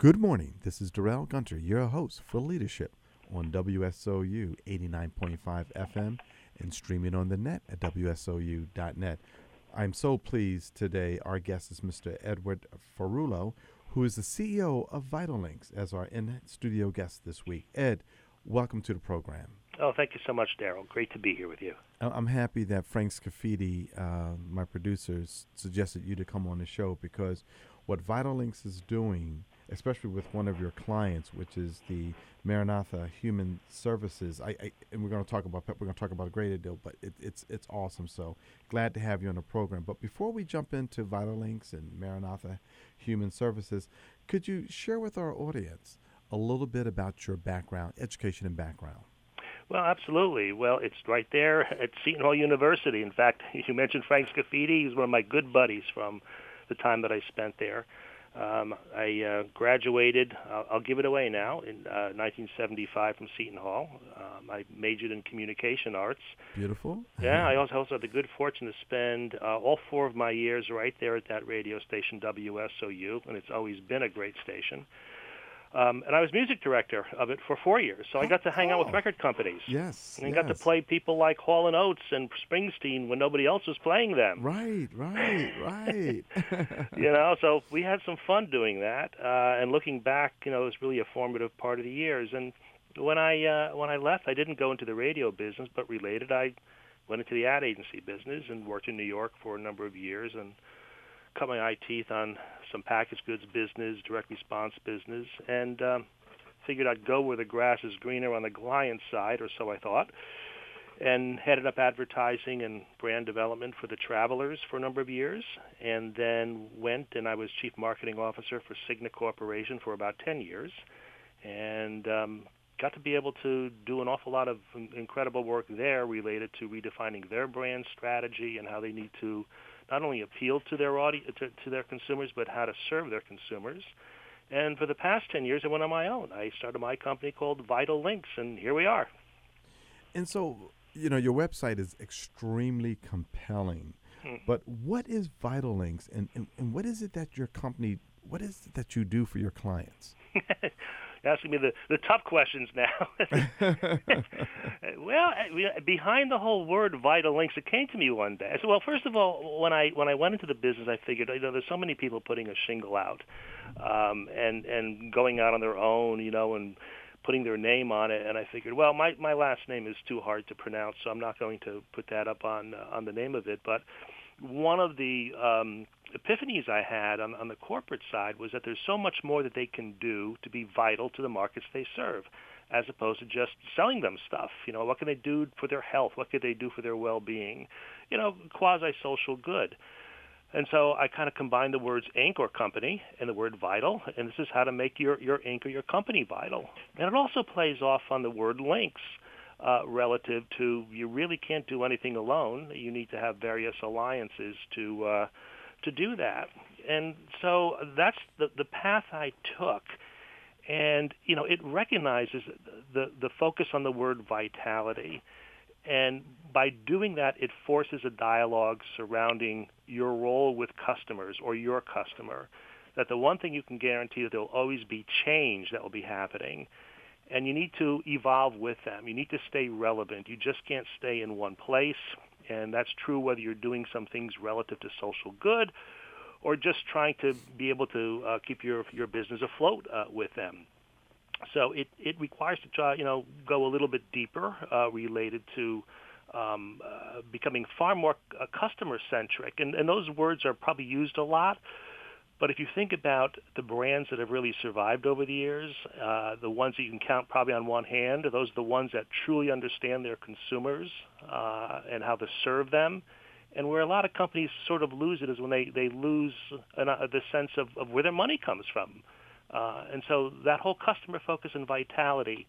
Good morning, this is Darrell Gunter, your host for Leadership on WSOU 89.5 FM and streaming on the net at WSOU.net. I'm so pleased today our guest is Mr. Edward Faruolo, who is the CEO of VitalInks, as our in-studio guest this week. Ed, welcome to the program. Oh, thank you so much, Darrell. Great to be here with you. I'm happy that Frank Scafidi, my producer, suggested you to come on the show, because what VitalInks is doing, especially with one of your clients, which is the Maranatha Human Services. And we're going to talk about a greater deal, but it's awesome. So glad to have you on the program. But before we jump into VitalInks and Maranatha Human Services, could you share with our audience a little bit about your background, education and background? Well, absolutely. Well, it's right there at Seton Hall University. In fact, you mentioned Frank Scafidi. He's one of my good buddies from the time that I spent there. I graduated, I'll give it away now, in 1975 from Seton Hall. I majored in communication arts. Beautiful. Yeah, I also had the good fortune to spend all four of my years right there at that radio station, WSOU, and it's always been a great station. And I was music director of it for 4 years, so I got to hang out with record companies. Yes, and got to play people like Hall & Oates and Springsteen when nobody else was playing them. Right. So we had some fun doing that. And looking back, it was really a formative part of the years. And when I left, I didn't go into the radio business, but related, I went into the ad agency business and worked in New York for a number of years and cut my eye teeth on some packaged goods business, direct response business, and figured I'd go where the grass is greener on the client side, or so I thought, and headed up advertising and brand development for the Travelers for a number of years, and then went and I was chief marketing officer for Cigna Corporation for about 10 years, and got to be able to do an awful lot of incredible work there related to redefining their brand strategy and how they need to not only appeal to their to their consumers, but how to serve their consumers. And for the past 10 years, I went on my own. I started my company called VitalInks, and here we are. And so, your website is extremely compelling. Mm-hmm. But what is VitalInks, and what is it that your company, what is it that you do for your clients? Asking me the tough questions now. Well, behind the whole word VitalInks, it came to me one day. I said, well, first of all, when I went into the business, I figured, there's so many people putting a shingle out and going out on their own, and putting their name on it. And I figured, well, my last name is too hard to pronounce, so I'm not going to put that up on the name of it. But one of the epiphanies I had on the corporate side was that there's so much more that they can do to be vital to the markets they serve, as opposed to just selling them stuff. What can they do for their health? What could they do for their well-being? Quasi-social good. And so I kind of combined the words Inc. or company and the word vital, and this is how to make your Inc. or your company vital. And it also plays off on the word links. Relative to, you really can't do anything alone. You need to have various alliances to do that. And so that's the path I took. And, it recognizes the focus on the word vitality. And by doing that, it forces a dialogue surrounding your role with customers or your customer, that the one thing you can guarantee that there will always be change that will be happening. And you need to evolve with them. You need to stay relevant. You just can't stay in one place. And that's true whether you're doing some things relative to social good or just trying to be able to keep your business afloat with them. So it requires to try, go a little bit deeper related to becoming far more customer-centric. And those words are probably used a lot. But if you think about the brands that have really survived over the years, the ones that you can count probably on one hand, those are the ones that truly understand their consumers and how to serve them. And where a lot of companies sort of lose it is when they lose the sense of where their money comes from. And so that whole customer focus and vitality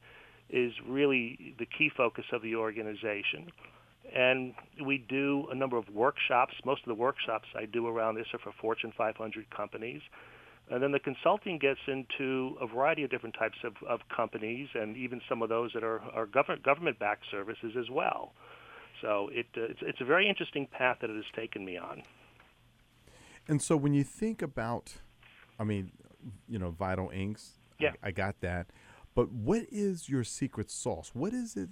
is really the key focus of the organization. And we do a number of workshops. Most of the workshops I do around this are for Fortune 500 companies. And then the consulting gets into a variety of different types of companies, and even some of those that are government-backed services as well. So it's a very interesting path that it has taken me on. And so when you think about, VitalInks. Yeah. I got that. But what is your secret sauce? What is it,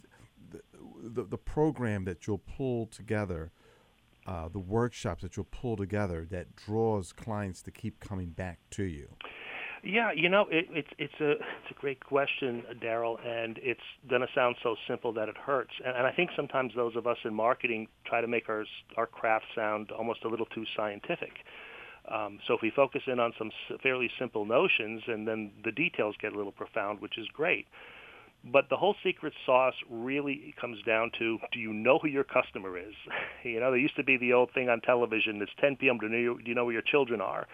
the program that you'll pull together, the workshops that you'll pull together that draws clients to keep coming back to you? Yeah, it's a great question, Darryl, and it's going to sound so simple that it hurts. And I think sometimes those of us in marketing try to make our craft sound almost a little too scientific. So if we focus in on some fairly simple notions, and then the details get a little profound, which is great. But the whole secret sauce really comes down to, do you know who your customer is? There used to be the old thing on television, it's 10 p.m., do you know where your children are?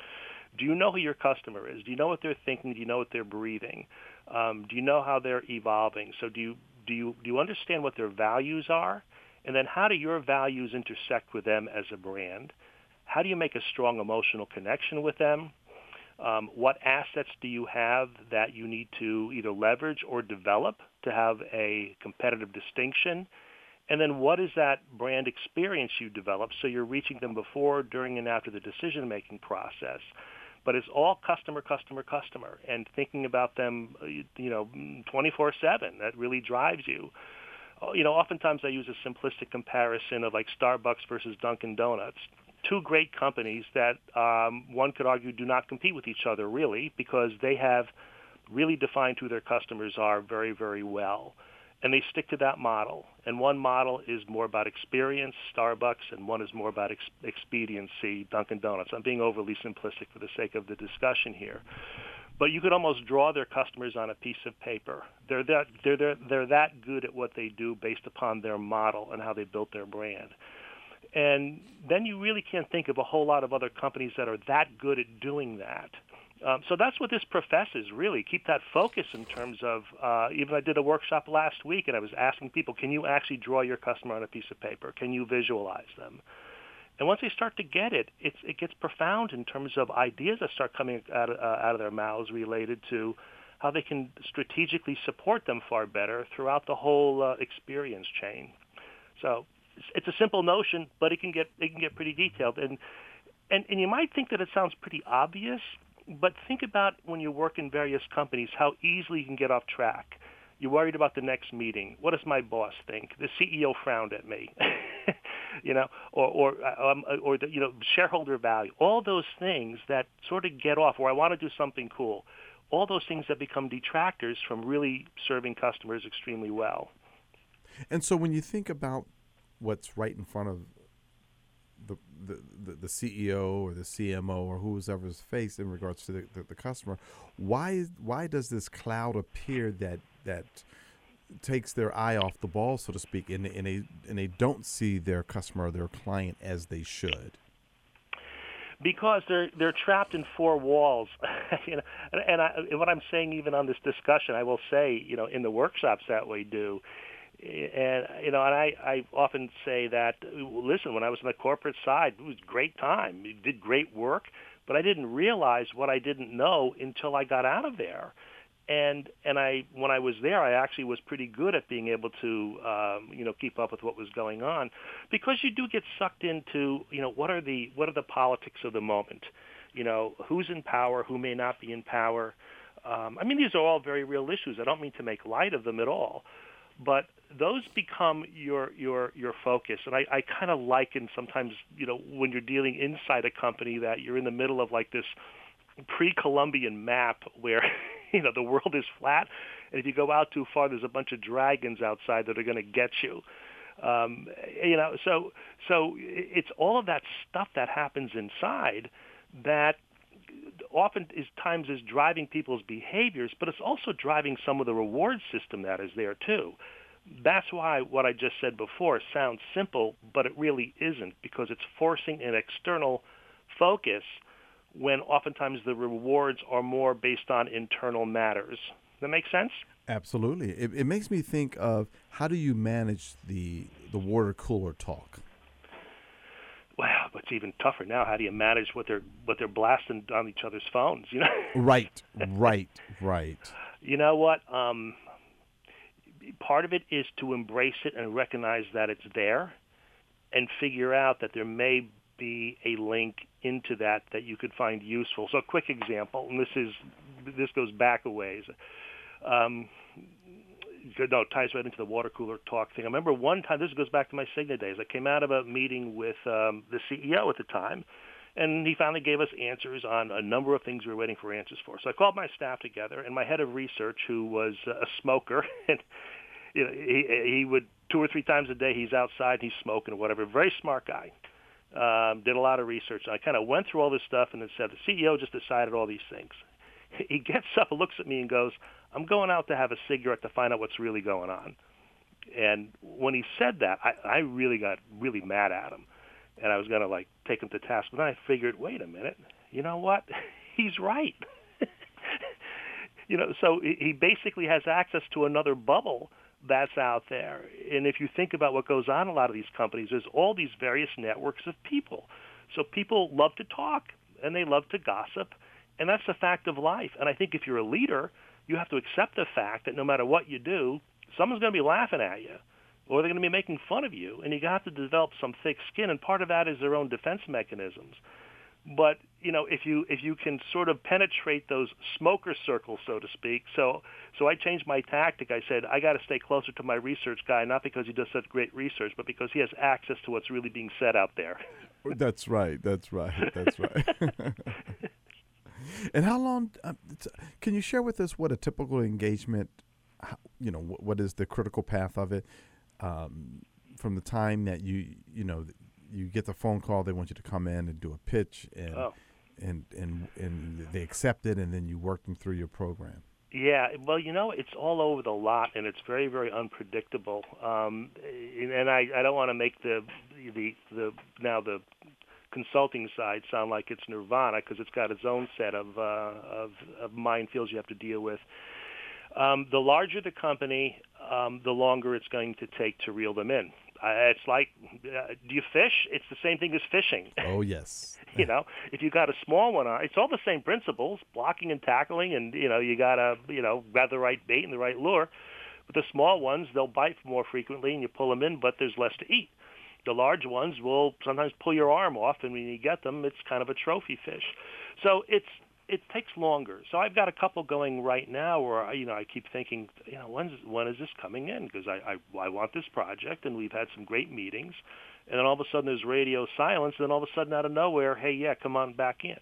Do you know who your customer is? Do you know what they're thinking? Do you know what they're breathing? Do you know how they're evolving? So do you understand what their values are? And then how do your values intersect with them as a brand? How do you make a strong emotional connection with them? What assets do you have that you need to either leverage or develop to have a competitive distinction? And then what is that brand experience you develop so you're reaching them before, during, and after the decision-making process? But it's all customer, and thinking about them, 24/7. That really drives you. Oftentimes I use a simplistic comparison of like Starbucks versus Dunkin' Donuts. Two great companies that one could argue do not compete with each other really, because they have really defined who their customers are very, very well. And they stick to that model. And one model is more about experience, Starbucks, and one is more about expediency, Dunkin' Donuts. I'm being overly simplistic for the sake of the discussion here. But you could almost draw their customers on a piece of paper. They're that good at what they do based upon their model and how they built their brand. And then you really can't think of a whole lot of other companies that are that good at doing that. So that's what this professes, really. Keep that focus in terms of, even I did a workshop last week, and I was asking people, can you actually draw your customer on a piece of paper? Can you visualize them? And once they start to get it, it gets profound in terms of ideas that start coming out of their mouths related to how they can strategically support them far better throughout the whole experience chain. So it's a simple notion, but it can get pretty detailed. And you might think that it sounds pretty obvious, but think about when you work in various companies, how easily you can get off track. You're worried about the next meeting. What does my boss think? The CEO frowned at me, shareholder value. All those things that sort of get off, or I want to do something cool. All those things that become detractors from really serving customers extremely well. And so when you think about what's right in front of the CEO or the CMO or whoever's face in regards to the customer, why does this cloud appear that takes their eye off the ball, so to speak, and they don't see their customer or their client as they should? Because they're trapped in four walls, and what I'm saying even on this discussion, I will say, in the workshops that we do. And I often say that, listen, when I was on the corporate side, it was a great time. You did great work, but I didn't realize what I didn't know until I got out of there. And when I was there, I actually was pretty good at being able to, keep up with what was going on, because you do get sucked into, what are the politics of the moment? Who's in power, who may not be in power. These are all very real issues. I don't mean to make light of them at all. But those become your focus. And I kind of liken sometimes, when you're dealing inside a company, that you're in the middle of like this pre-Columbian map where, the world is flat. And if you go out too far, there's a bunch of dragons outside that are going to get you. So it's all of that stuff that happens inside that often is times is driving people's behaviors, but it's also driving some of the reward system that is there too. That's why what I just said before sounds simple, but it really isn't, because it's forcing an external focus when oftentimes the rewards are more based on internal matters. That makes sense? Absolutely. It makes me think of, how do you manage the water cooler talk? Wow, but it's even tougher now. How do you manage what they're blasting on each other's phones? Right. You know what? Part of it is to embrace it and recognize that it's there, and figure out that there may be a link into that you could find useful. So a quick example, and this goes back a ways. It ties right into the water cooler talk thing. I remember one time, this goes back to my Cigna days, I came out of a meeting with the CEO at the time, and he finally gave us answers on a number of things we were waiting for answers for. So I called my staff together, and my head of research, who was a smoker, and you know, he would two or three times a day, he's outside, he's smoking or whatever, very smart guy. Did a lot of research. I kind of went through all this stuff and then said, the CEO just decided all these things. He gets up, looks at me and goes, I'm going out to have a cigarette to find out what's really going on. And when he said that, I really got really mad at him. And I was going to, like, take him to task. But then I figured, wait a minute, you know what? He's right. You know, so he basically has access to another bubble that's out there. And if you think about what goes on in a lot of these companies, there's all these various networks of people. So people love to talk, and they love to gossip, and that's a fact of life. And I think if you're a leader, you have to accept the fact that no matter what you do, someone's going to be laughing at you, or they're going to be making fun of you, and you have to develop some thick skin, and part of that is their own defense mechanisms. But, you know, if you can sort of penetrate those smoker circles, so to speak, so I changed my tactic. I said, I got to stay closer to my research guy, not because he does such great research, but because he has access to what's really being said out there. That's right. And how long, can you share with us what a typical engagement, you know, what is the critical path of it from the time that you get the phone call, they want you to come in and do a pitch, and they accept it, and then you work them through your program? Yeah, well, you know, it's all over the lot, and it's very, very unpredictable. And I don't want to make the consulting side sound like it's nirvana, because it's got its own set of minefields you have to deal with. The larger the company, the longer it's going to take to reel them in. It's like, do you fish? It's the same thing as fishing. Oh, yes. You know, if you got a small one on, it's all the same principles, blocking and tackling, and, you know, you got to, you know, grab the right bait and the right lure. But the small ones, they'll bite more frequently, and you pull them in, but there's less to eat. The large ones will sometimes pull your arm off, and when you get them, it's kind of a trophy fish. So it takes longer. So I've got a couple going right now where, you know, I keep thinking, you know, when is this coming in? Because I want this project, and we've had some great meetings. And then all of a sudden there's radio silence, and then all of a sudden out of nowhere, hey, yeah, come on back in.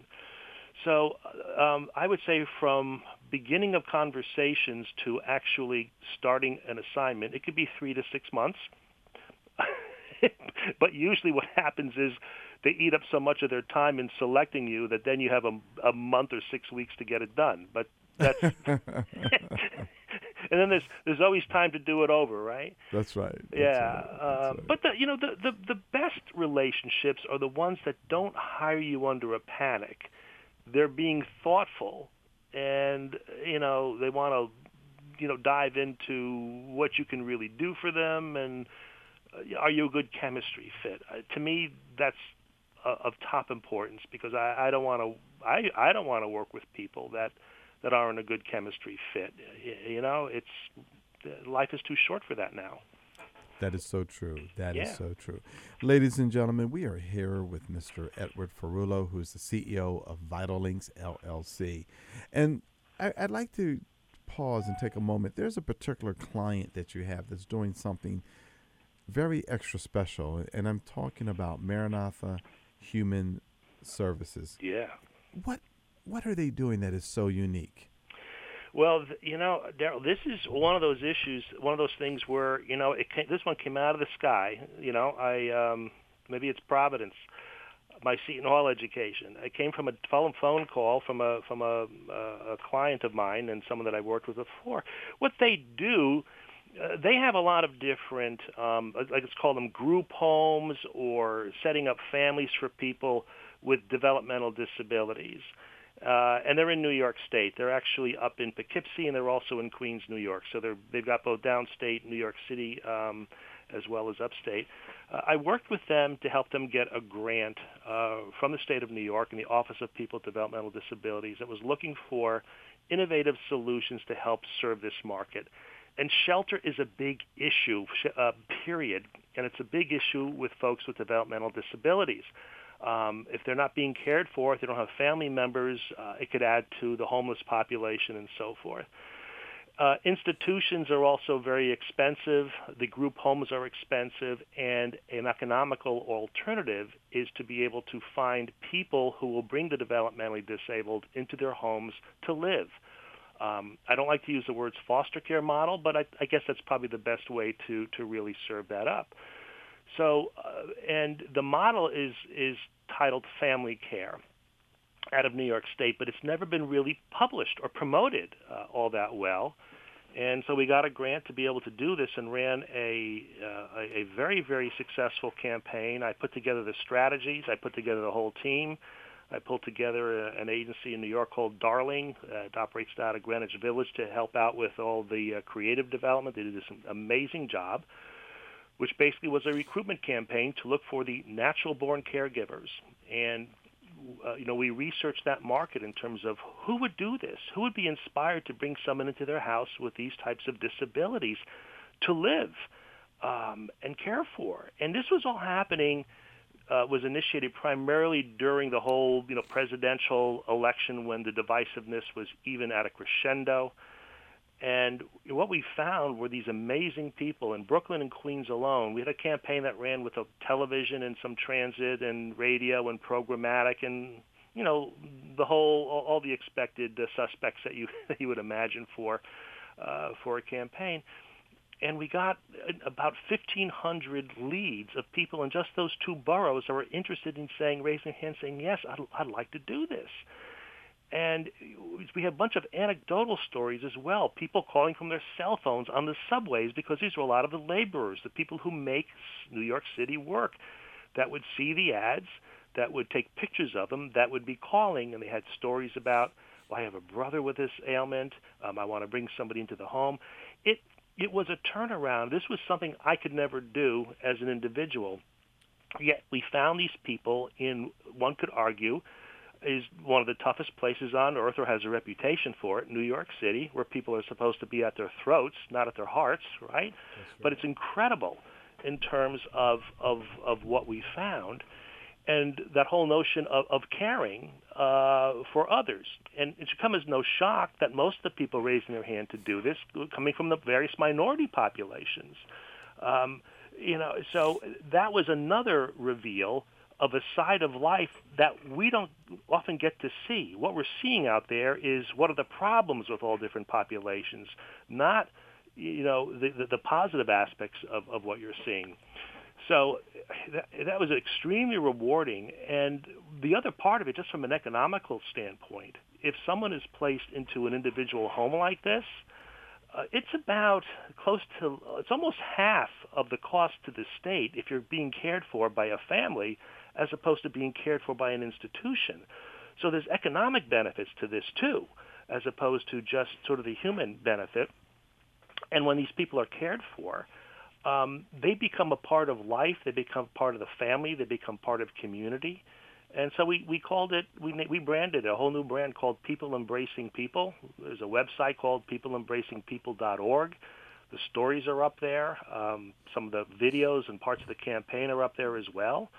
So I would say from beginning of conversations to actually starting an assignment, it could be 3 to 6 months. But usually what happens is they eat up so much of their time in selecting you that then you have a month or 6 weeks to get it done. But that's and then there's always time to do it over, right? That's right. That's right. But the best relationships are the ones that don't hire you under a panic. They're being thoughtful, and you know they want to dive into what you can really do for them, and are you a good chemistry fit? To me, that's of top importance, because I don't want to work with people that aren't a good chemistry fit. You know, life is too short for that now. That is so true. That is so true. Ladies and gentlemen, we are here with Mr. Edward Faruolo, who is the CEO of VitalInks LLC, and I'd like to pause and take a moment. There's a particular client that you have that's doing something very extra special, and I'm talking about Maranatha Human Services. Yeah. What are they doing that is so unique? Well, you know, Daryl, this is one of those issues, one of those things where, you know, this one came out of the sky. You know, I maybe it's Providence, my Seton Hall education. It came from a phone call from a client of mine and someone that I worked with before. What they do, they have a lot of different, let's call them group homes or setting up families for people with developmental disabilities. And they're in New York State. They're actually up in Poughkeepsie, and they're also in Queens, New York. So they've got both downstate New York City as well as upstate. I worked with them to help them get a grant from the state of New York and the Office of People with Developmental Disabilities that was looking for innovative solutions to help serve this market. And shelter is a big issue, period, and it's a big issue with folks with developmental disabilities. If they're not being cared for, if they don't have family members, it could add to the homeless population and so forth. Institutions are also very expensive. The group homes are expensive, and an economical alternative is to be able to find people who will bring the developmentally disabled into their homes to live. I don't like to use the words foster care model, but I guess that's probably the best way to really serve that up. So, and the model is titled Family Care out of New York State, but it's never been really published or promoted all that well. And so we got a grant to be able to do this and ran a very, very successful campaign. I put together the strategies. I put together the whole team. I pulled together an agency in New York called Darling. It operates out of Greenwich Village to help out with all the creative development. They did this amazing job, which basically was a recruitment campaign to look for the natural-born caregivers. And, you know, we researched that market in terms of who would do this, who would be inspired to bring someone into their house with these types of disabilities to live and care for. And this was all happening, was initiated primarily during the whole, you know, presidential election when the divisiveness was even at a crescendo. And what we found were these amazing people in Brooklyn and Queens alone. We had a campaign that ran with a television and some transit and radio and programmatic and, you know, the whole, all the expected suspects that you would imagine for a campaign. And we got about 1,500 leads of people in just those two boroughs that were interested in saying, raising their hand, saying, yes, I'd like to do this. And we had a bunch of anecdotal stories as well, people calling from their cell phones on the subways, because these were a lot of the laborers, the people who make New York City work, that would see the ads, that would take pictures of them, that would be calling, and they had stories about, well, I have a brother with this ailment, I want to bring somebody into the home. It was a turnaround. This was something I could never do as an individual, yet we found these people in, one could argue, is one of the toughest places on earth, or has a reputation for it, New York City, where people are supposed to be at their throats, not at their hearts, right? But it's incredible in terms of what we found, and that whole notion of caring for others. And it should come as no shock that most of the people raising their hand to do this were coming from the various minority populations. You know, so that was another reveal of a side of life that we don't often get to see. What we're seeing out there is what are the problems with all different populations, not, you know, the positive aspects of what you're seeing. So that was extremely rewarding. And the other part of it, just from an economical standpoint, if someone is placed into an individual home like this, it's about close to, it's almost half of the cost to the state if you're being cared for by a family as opposed to being cared for by an institution. So there's economic benefits to this too, as opposed to just sort of the human benefit. And when these people are cared for, they become a part of life, they become part of the family, they become part of community. And so we called it, we branded a whole new brand called People Embracing People. There's a website called peopleembracingpeople.org. The stories are up there. Some of the videos and parts of the campaign are up there as well.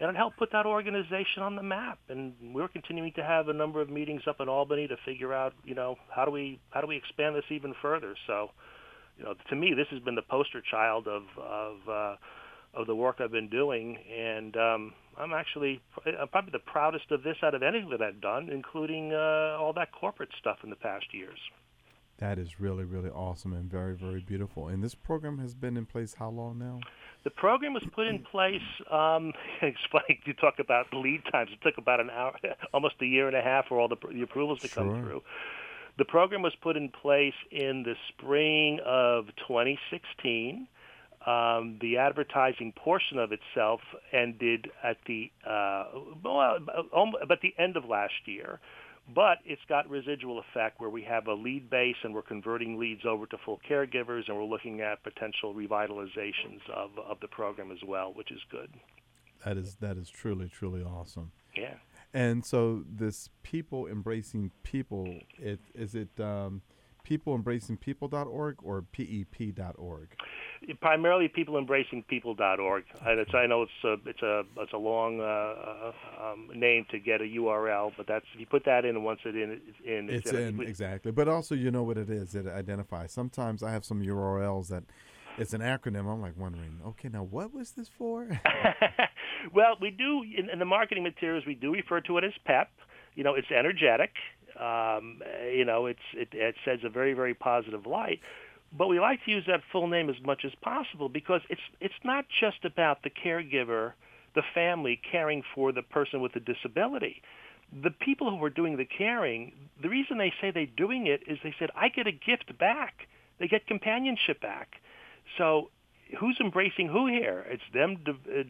And it helped put that organization on the map. And we're continuing to have a number of meetings up in Albany to figure out, you know, how do we expand this even further? So, you know, to me, this has been the poster child of the work I've been doing, and I'm probably the proudest of this out of anything that I've done, including all that corporate stuff in the past years. That is really, really awesome and very, very beautiful. And this program has been in place how long now? The program was put in place, it's funny you talk about lead times. It took about an hour, almost a year and a half for all the approvals to come through. The program was put in place in the spring of 2016. The advertising portion of itself ended at the end of last year, but it's got residual effect where we have a lead base and we're converting leads over to full caregivers, and we're looking at potential revitalizations of the program as well, which is good. That is truly, truly awesome. Yeah. And so this People Embracing People, it is peopleembracingpeople.org or PEP.org? Primarily peopleembracingpeople.org. I know it's a long name to get a URL, but that's if you put that in, once it in, it's in. It's in, exactly. But also, you know what it is, it identifies. Sometimes I have some URLs that it's an acronym. I'm like wondering, okay, now what was this for? Well, we do, in the marketing materials, we do refer to it as PEP. You know, it's energetic. You know, it says a very, very positive light. But we like to use that full name as much as possible because it's not just about the caregiver, the family caring for the person with a disability. The people who are doing the caring, the reason they say they're doing it is they said, I get a gift back. They get companionship back. So who's embracing who here? It's them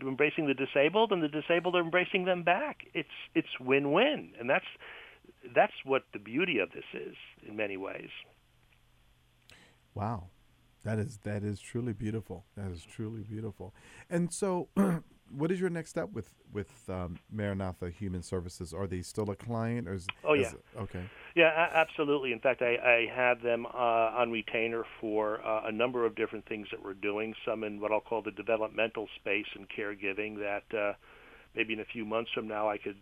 embracing the disabled, and the disabled are embracing them back. It's win-win, and that's what the beauty of this is in many ways. Wow. That is truly beautiful. That is truly beautiful. And so what is your next step with Maranatha Human Services? Are they still a client? Or okay. Yeah, absolutely. In fact, I have them on retainer for a number of different things that we're doing, some in what I'll call the developmental space and caregiving that maybe in a few months from now I could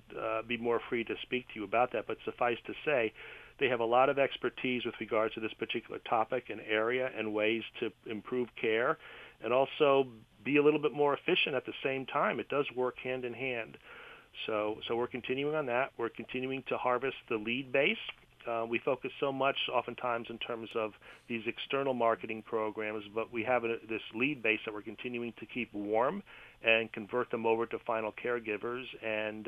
be more free to speak to you about that. But suffice to say, they have a lot of expertise with regards to this particular topic and area and ways to improve care and also be a little bit more efficient at the same time. It does work hand in hand. So we're continuing on that. We're continuing to harvest the lead base. We focus so much oftentimes in terms of these external marketing programs, but we have this lead base that we're continuing to keep warm and convert them over to final caregivers and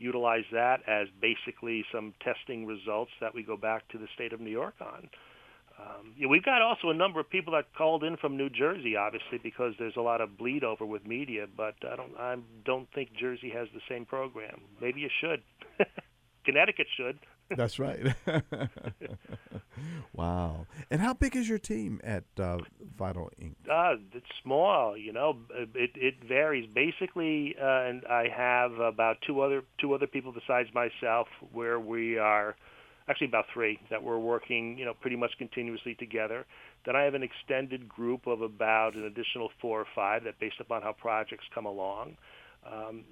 utilize that as basically some testing results that we go back to the state of New York on. We've got also a number of people that called in from New Jersey, obviously, because there's a lot of bleed over with media, but I don't think Jersey has the same program. Maybe it should. Connecticut should. That's right. Wow. And how big is your team at Vital Inc.? It's small. You know, it varies. Basically, and I have about two other people besides myself, where we are actually about three that we're working, you know, pretty much continuously together. Then I have an extended group of about an additional four or five that, based upon how projects come along.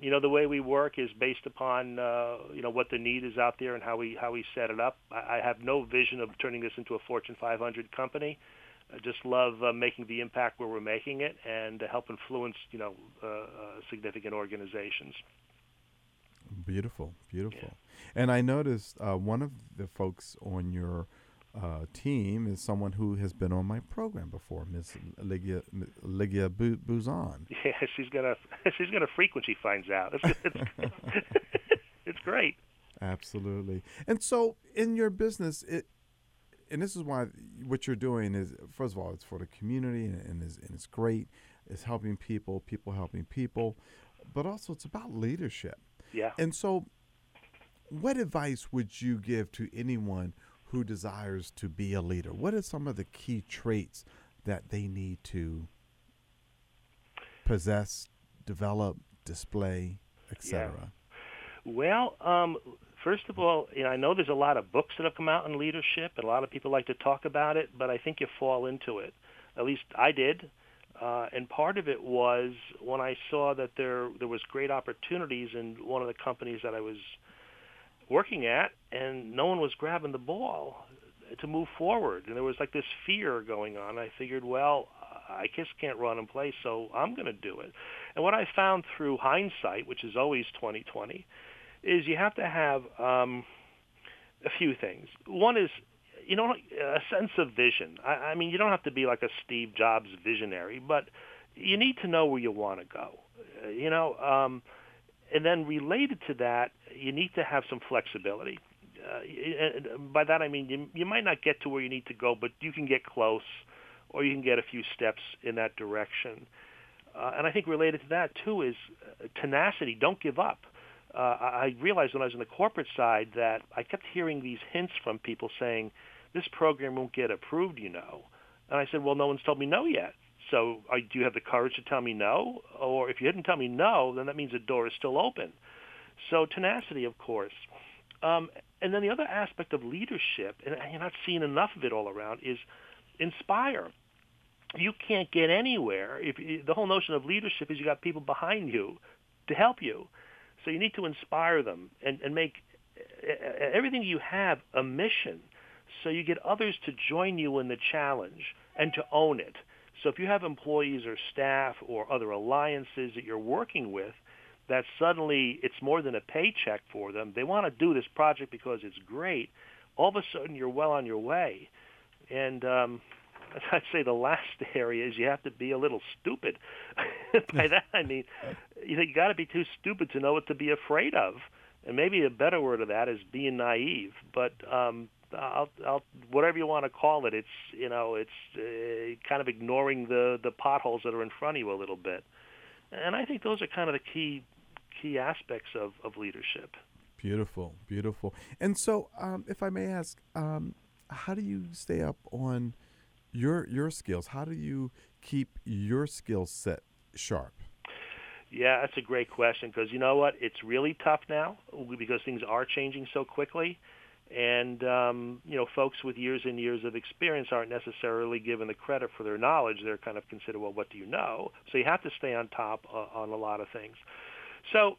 You know, the way we work is based upon, you know, what the need is out there and how we set it up. I have no vision of turning this into a Fortune 500 company. I just love making the impact where we're making it and to help influence, you know, significant organizations. Beautiful, beautiful. Yeah. And I noticed one of the folks on your team is someone who has been on my program before, Ms. Ligia Buzon. Yeah, she's gonna freak when she finds out. It's great. Absolutely. And so, in your business, and this is why what you're doing is, first of all, it's for the community, and it's great. It's helping people helping people, but also it's about leadership. Yeah. And so, what advice would you give to anyone who desires to be a leader? What are some of the key traits that they need to possess, develop, display, etc.? Yeah. Well, first of all, you know, I know there's a lot of books that have come out on leadership, and a lot of people like to talk about it, but I think you fall into it. At least I did. And part of it was when I saw that there was great opportunities in one of the companies that I was working at, and no one was grabbing the ball to move forward, and there was like this fear going on. I figured, well, I just can't run and play, so I'm going to do it. And what I found through hindsight, which is always 20/20, is you have to have a few things. One is, you know, a sense of vision. I mean, you don't have to be like a Steve Jobs visionary, but you need to know where you want to go. You know, and then related to that, you need to have some flexibility. And by that I mean you might not get to where you need to go, but you can get close, or you can get a few steps in that direction. And I think related to that, too, is tenacity. Don't give up. I realized when I was on the corporate side that I kept hearing these hints from people saying, this program won't get approved, you know. And I said, well, no one's told me no yet. So do you have the courage to tell me no? Or if you didn't tell me no, then that means the door is still open. So tenacity, of course. And then the other aspect of leadership, and you're not seeing enough of it all around, is inspire. You can't get anywhere if the whole notion of leadership is you got people behind you to help you. So you need to inspire them and make everything you have a mission, so you get others to join you in the challenge and to own it. So if you have employees or staff or other alliances that you're working with, that suddenly it's more than a paycheck for them. They want to do this project because it's great. All of a sudden, you're well on your way. And I'd say the last area is you have to be a little stupid. By that, I mean, you got to be too stupid to know what to be afraid of. And maybe a better word of that is being naive. But I'll whatever you want to call it, it's kind of ignoring the potholes that are in front of you a little bit. And I think those are kind of the key aspects of leadership. Beautiful, beautiful. And so, if I may ask, how do you stay up on your skills? How do you keep your skill set sharp? Yeah, that's a great question, because you know what? It's really tough now because things are changing so quickly. And, folks with years and years of experience aren't necessarily given the credit for their knowledge. They're kind of considered, well, what do you know? So you have to stay on top on a lot of things. So,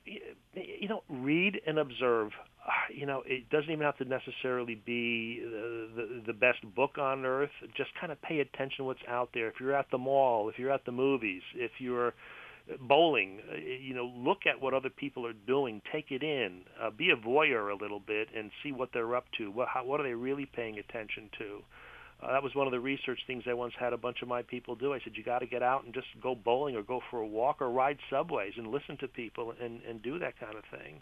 read and observe. It doesn't even have to necessarily be the best book on earth. Just kind of pay attention to what's out there. If you're at the mall, if you're at the movies, if you're bowling, look at what other people are doing. Take it in. Be a voyeur a little bit and see what they're up to. What are they really paying attention to? That was one of the research things I once had a bunch of my people do. I said, you got to get out and just go bowling or go for a walk or ride subways and listen to people and do that kind of thing.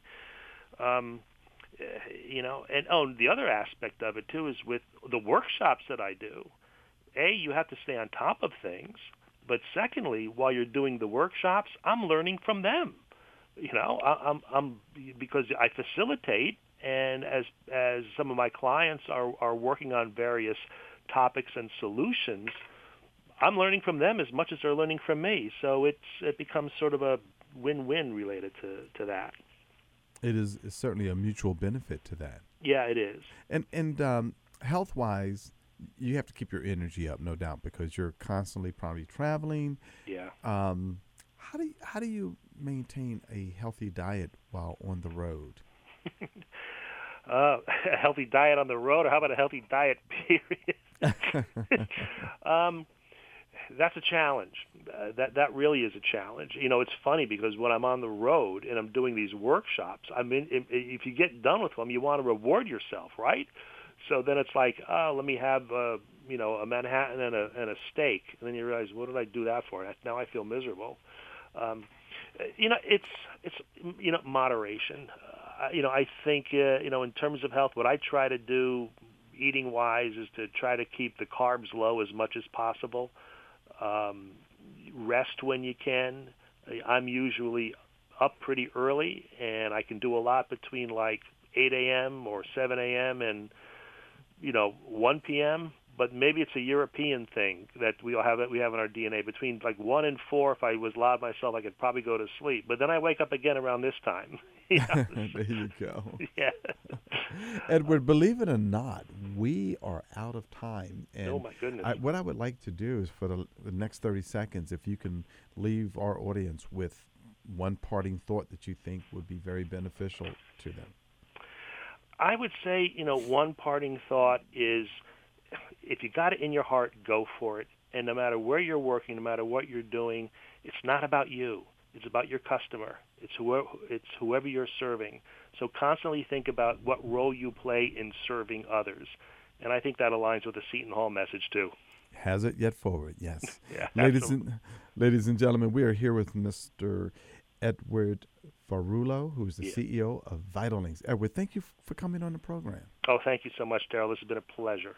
The other aspect of it, too, is with the workshops that I do. A, you have to stay on top of things. But secondly, while you're doing the workshops, I'm learning from them. I'm because I facilitate, and as some of my clients are working on various topics and solutions, I'm learning from them as much as they're learning from me. So it becomes sort of a win-win related to that. It is certainly a mutual benefit to that. Yeah, it is. And health-wise, you have to keep your energy up, no doubt, because you're constantly probably traveling. Yeah. How do you maintain a healthy diet while on the road? A healthy diet on the road, or how about a healthy diet period? That's a challenge. That really is a challenge. It's funny because when I'm on the road and I'm doing these workshops, I mean, if you get done with them, you want to reward yourself, right? So then it's like, let me have, a Manhattan and a steak. And then you realize, what did I do that for? Now I feel miserable. It's moderation. I think, in terms of health, what I try to do eating-wise is to try to keep the carbs low as much as possible. Rest when you can. I'm usually up pretty early, and I can do a lot between like 8 a.m. or 7 a.m. and 1 p.m., but maybe it's a European thing that we have in our DNA. Between like 1 and 4, if I was loud myself, I could probably go to sleep. But then I wake up again around this time. There you go. Yeah. Edward, believe it or not, we are out of time. And oh, my goodness. What I would like to do is for the next 30 seconds, if you can leave our audience with one parting thought that you think would be very beneficial to them. I would say, one parting thought is, if you got it in your heart, go for it. And no matter where you're working, no matter what you're doing, it's not about you. It's about your customer. It's whoever you're serving. So constantly think about what role you play in serving others. And I think that aligns with the Seton Hall message, too. Has it yet forward, yes. Yeah, ladies and gentlemen, we are here with Mr. Edward Faruolo, who is the CEO of VitalInks. Edward, thank you for coming on the program. Oh, thank you so much, Darrell. This has been a pleasure.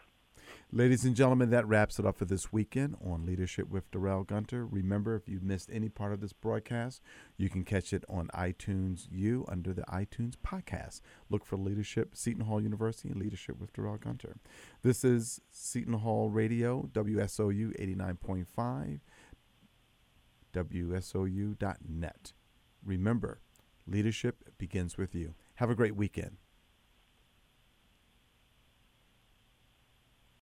Ladies and gentlemen, that wraps it up for this weekend on Leadership with Darrell Gunter. Remember, if you missed any part of this broadcast, you can catch it on iTunes U under the iTunes podcast. Look for Leadership, Seton Hall University, and Leadership with Darrell Gunter. This is Seton Hall Radio, WSOU 89.5, WSOU.net. Remember, leadership begins with you. Have a great weekend.